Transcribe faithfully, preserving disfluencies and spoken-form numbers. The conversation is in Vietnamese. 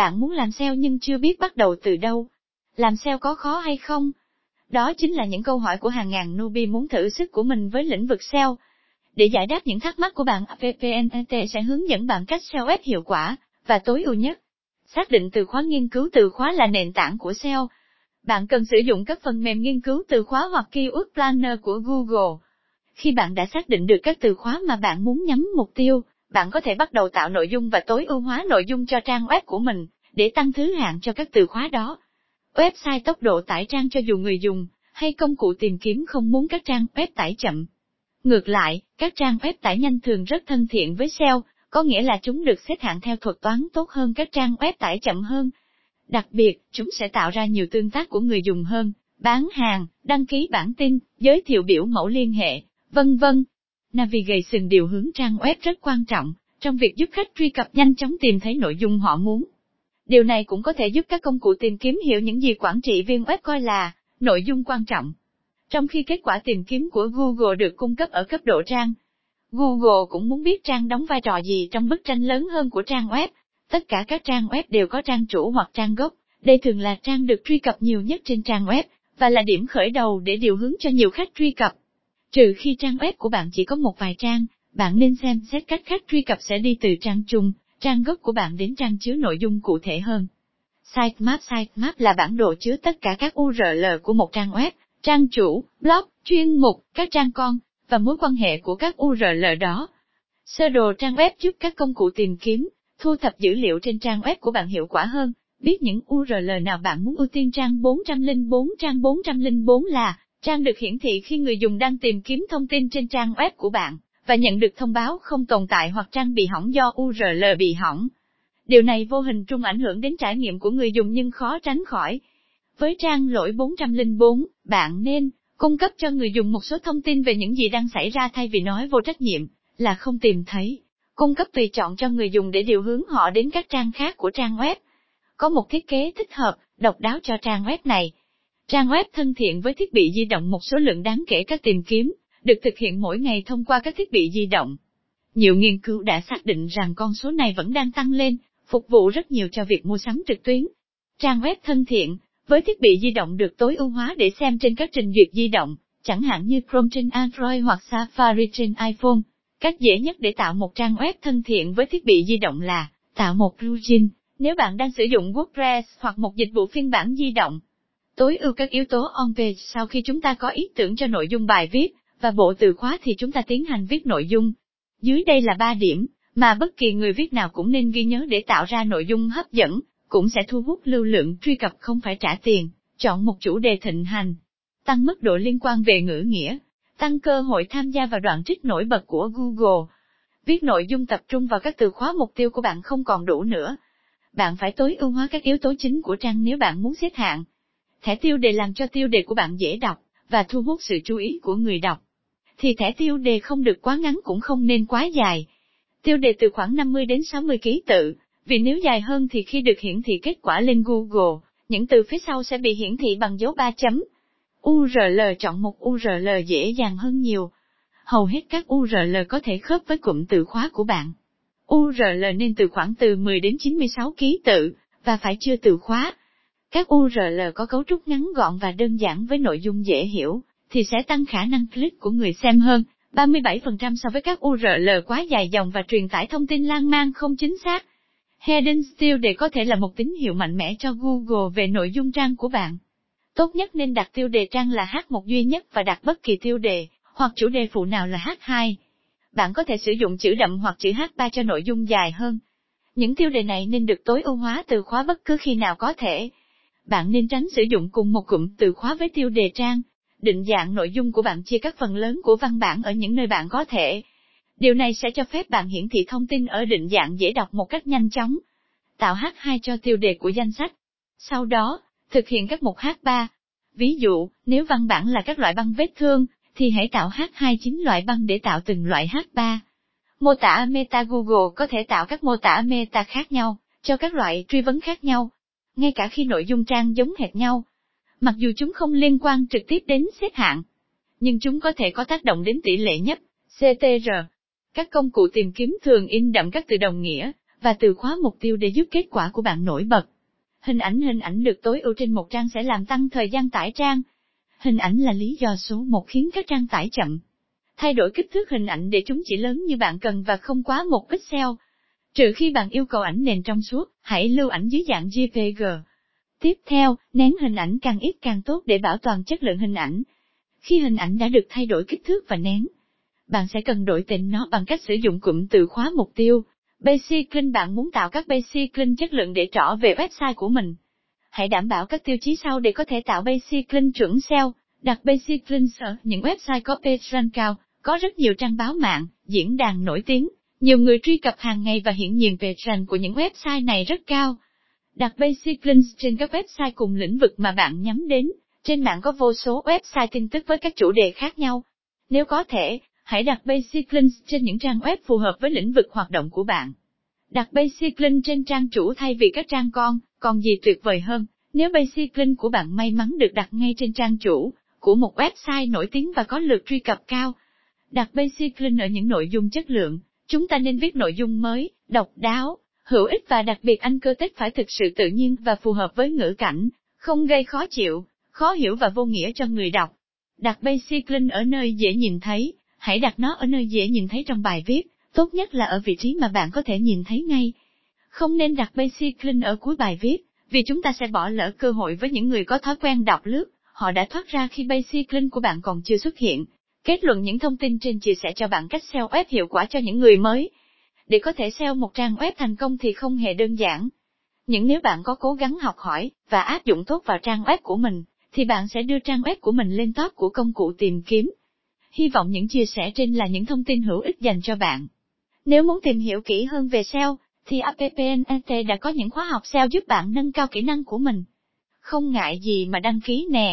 Bạn muốn làm ét e o nhưng chưa biết bắt đầu từ đâu. Làm ét e o có khó hay không? Đó chính là những câu hỏi của hàng ngàn newbie muốn thử sức của mình với lĩnh vực ét e o. Để giải đáp những thắc mắc của bạn, APPNET sẽ hướng dẫn bạn cách ét e o web hiệu quả và tối ưu nhất. Xác định từ khóa nghiên cứu từ khóa là nền tảng của ét e o. Bạn cần sử dụng các phần mềm nghiên cứu từ khóa hoặc Keyword Planner của Google. Khi bạn đã xác định được các từ khóa mà bạn muốn nhắm mục tiêu, bạn có thể bắt đầu tạo nội dung và tối ưu hóa nội dung cho trang web của mình, để tăng thứ hạng cho các từ khóa đó. Website tốc độ tải trang cho dù người dùng, hay công cụ tìm kiếm không muốn các trang web tải chậm. Ngược lại, các trang web tải nhanh thường rất thân thiện với ét e o, có nghĩa là chúng được xếp hạng theo thuật toán tốt hơn các trang web tải chậm hơn. Đặc biệt, chúng sẽ tạo ra nhiều tương tác của người dùng hơn, bán hàng, đăng ký bản tin, giới thiệu biểu mẫu liên hệ, vân vân. Navigation điều hướng trang web rất quan trọng, trong việc giúp khách truy cập nhanh chóng tìm thấy nội dung họ muốn. Điều này cũng có thể giúp các công cụ tìm kiếm hiểu những gì quản trị viên web coi là nội dung quan trọng. Trong khi kết quả tìm kiếm của Google được cung cấp ở cấp độ trang, Google cũng muốn biết trang đóng vai trò gì trong bức tranh lớn hơn của trang web. Tất cả các trang web đều có trang chủ hoặc trang gốc, đây thường là trang được truy cập nhiều nhất trên trang web, và là điểm khởi đầu để điều hướng cho nhiều khách truy cập. Trừ khi trang web của bạn chỉ có một vài trang, bạn nên xem xét cách khách truy cập sẽ đi từ trang chung, trang gốc của bạn đến trang chứa nội dung cụ thể hơn. Sitemap Sitemap là bản đồ chứa tất cả các u rờ lờ của một trang web, trang chủ, blog, chuyên mục, các trang con, và mối quan hệ của các u rờ lờ đó. Sơ đồ trang web giúp các công cụ tìm kiếm, thu thập dữ liệu trên trang web của bạn hiệu quả hơn, biết những u rờ lờ nào bạn muốn ưu tiên. Trang bốn không bốn Trang bốn không bốn là trang được hiển thị khi người dùng đang tìm kiếm thông tin trên trang web của bạn, và nhận được thông báo không tồn tại hoặc trang bị hỏng do u rờ lờ bị hỏng. Điều này vô hình trung ảnh hưởng đến trải nghiệm của người dùng nhưng khó tránh khỏi. Với trang lỗi bốn không bốn, bạn nên cung cấp cho người dùng một số thông tin về những gì đang xảy ra thay vì nói vô trách nhiệm là không tìm thấy. Cung cấp tùy chọn cho người dùng để điều hướng họ đến các trang khác của trang web. Có một thiết kế thích hợp, độc đáo cho trang web này. Trang web thân thiện với thiết bị di động. Một số lượng đáng kể các tìm kiếm được thực hiện mỗi ngày thông qua các thiết bị di động. Nhiều nghiên cứu đã xác định rằng con số này vẫn đang tăng lên, phục vụ rất nhiều cho việc mua sắm trực tuyến. Trang web thân thiện với thiết bị di động được tối ưu hóa để xem trên các trình duyệt di động, chẳng hạn như Chrome trên Android hoặc Safari trên iPhone. Cách dễ nhất để tạo một trang web thân thiện với thiết bị di động là tạo một plugin, nếu bạn đang sử dụng WordPress hoặc một dịch vụ phiên bản di động. Tối ưu các yếu tố on-page. Sau khi chúng ta có ý tưởng cho nội dung bài viết và bộ từ khóa thì chúng ta tiến hành viết nội dung. Dưới đây là ba điểm mà bất kỳ người viết nào cũng nên ghi nhớ để tạo ra nội dung hấp dẫn, cũng sẽ thu hút lưu lượng truy cập không phải trả tiền. Chọn một chủ đề thịnh hành, tăng mức độ liên quan về ngữ nghĩa, tăng cơ hội tham gia vào đoạn trích nổi bật của Google. Viết nội dung tập trung vào các từ khóa mục tiêu của bạn không còn đủ nữa. Bạn phải tối ưu hóa các yếu tố chính của trang nếu bạn muốn xếp hạng. Thẻ tiêu đề làm cho tiêu đề của bạn dễ đọc và thu hút sự chú ý của người đọc. Thì thẻ tiêu đề không được quá ngắn cũng không nên quá dài. Tiêu đề từ khoảng năm mươi đến sáu mươi ký tự, vì nếu dài hơn thì khi được hiển thị kết quả lên Google, những từ phía sau sẽ bị hiển thị bằng dấu ba chấm. u rờ lờ chọn một u rờ lờ dễ dàng hơn nhiều. Hầu hết các u rờ lờ có thể khớp với cụm từ khóa của bạn. u rờ lờ nên từ khoảng từ mười đến chín mươi sáu ký tự và phải chứa từ khóa. Các u rờ lờ có cấu trúc ngắn gọn và đơn giản với nội dung dễ hiểu thì sẽ tăng khả năng click của người xem hơn ba mươi bảy phần trăm so với các u rờ lờ quá dài dòng và truyền tải thông tin lan man không chính xác. Heading tiêu đề có thể là một tín hiệu mạnh mẽ cho Google về nội dung trang của bạn. Tốt nhất nên đặt tiêu đề trang là hát một duy nhất và đặt bất kỳ tiêu đề hoặc chủ đề phụ nào là hát hai. Bạn có thể sử dụng chữ đậm hoặc chữ hát ba cho nội dung dài hơn. Những tiêu đề này nên được tối ưu hóa từ khóa bất cứ khi nào có thể. Bạn nên tránh sử dụng cùng một cụm từ khóa với tiêu đề trang. Định dạng nội dung của bạn chia các phần lớn của văn bản ở những nơi bạn có thể. Điều này sẽ cho phép bạn hiển thị thông tin ở định dạng dễ đọc một cách nhanh chóng. Tạo hát hai cho tiêu đề của danh sách. Sau đó, thực hiện các mục hát ba. Ví dụ, nếu văn bản là các loại băng vết thương, thì hãy tạo hát hai chính loại băng để tạo từng loại hát ba. Mô tả meta. Google có thể tạo các mô tả meta khác nhau, cho các loại truy vấn khác nhau, ngay cả khi nội dung trang giống hệt nhau. Mặc dù chúng không liên quan trực tiếp đến xếp hạng, nhưng chúng có thể có tác động đến tỷ lệ nhấp, xê tê rờ. Các công cụ tìm kiếm thường in đậm các từ đồng nghĩa, và từ khóa mục tiêu để giúp kết quả của bạn nổi bật. Hình ảnh Hình ảnh được tối ưu trên một trang sẽ làm tăng thời gian tải trang. Hình ảnh là lý do số một khiến các trang tải chậm. Thay đổi kích thước hình ảnh để chúng chỉ lớn như bạn cần và không quá một pixel. Trừ khi bạn yêu cầu ảnh nền trong suốt, hãy lưu ảnh dưới dạng gi pê giê. Tiếp theo, nén hình ảnh càng ít càng tốt để bảo toàn chất lượng hình ảnh. Khi hình ảnh đã được thay đổi kích thước và nén, bạn sẽ cần đổi tên nó bằng cách sử dụng cụm từ khóa mục tiêu. Backlink. Bạn muốn tạo các backlink chất lượng để trở về website của mình. Hãy đảm bảo các tiêu chí sau để có thể tạo backlink chuẩn ét e o. Đặt backlink ở những website có page rank cao, có rất nhiều trang báo mạng, diễn đàn nổi tiếng. Nhiều người truy cập hàng ngày và hiển nhiên page rank của những website này rất cao. Đặt backlinks trên các website cùng lĩnh vực mà bạn nhắm đến. Trên mạng có vô số website tin tức với các chủ đề khác nhau. Nếu có thể, hãy đặt backlinks trên những trang web phù hợp với lĩnh vực hoạt động của bạn. Đặt backlink trên trang chủ thay vì các trang con, còn gì tuyệt vời hơn. Nếu backlink của bạn may mắn được đặt ngay trên trang chủ của một website nổi tiếng và có lượt truy cập cao. Đặt backlink ở những nội dung chất lượng. Chúng ta nên viết nội dung mới, độc đáo, hữu ích và đặc biệt. Anchor text phải thực sự tự nhiên và phù hợp với ngữ cảnh, không gây khó chịu, khó hiểu và vô nghĩa cho người đọc. Đặt backlink ở nơi dễ nhìn thấy, hãy đặt nó ở nơi dễ nhìn thấy trong bài viết, tốt nhất là ở vị trí mà bạn có thể nhìn thấy ngay. Không nên đặt backlink ở cuối bài viết, vì chúng ta sẽ bỏ lỡ cơ hội với những người có thói quen đọc lướt, họ đã thoát ra khi backlink của bạn còn chưa xuất hiện. Kết luận: những thông tin trên chia sẻ cho bạn cách ét e o web hiệu quả cho những người mới. Để có thể ét e o một trang web thành công thì không hề đơn giản. Nhưng nếu bạn có cố gắng học hỏi và áp dụng tốt vào trang web của mình, thì bạn sẽ đưa trang web của mình lên top của công cụ tìm kiếm. Hy vọng những chia sẻ trên là những thông tin hữu ích dành cho bạn. Nếu muốn tìm hiểu kỹ hơn về ét e o, thì APPNET đã có những khóa học ét e o giúp bạn nâng cao kỹ năng của mình. Không ngại gì mà đăng ký nè.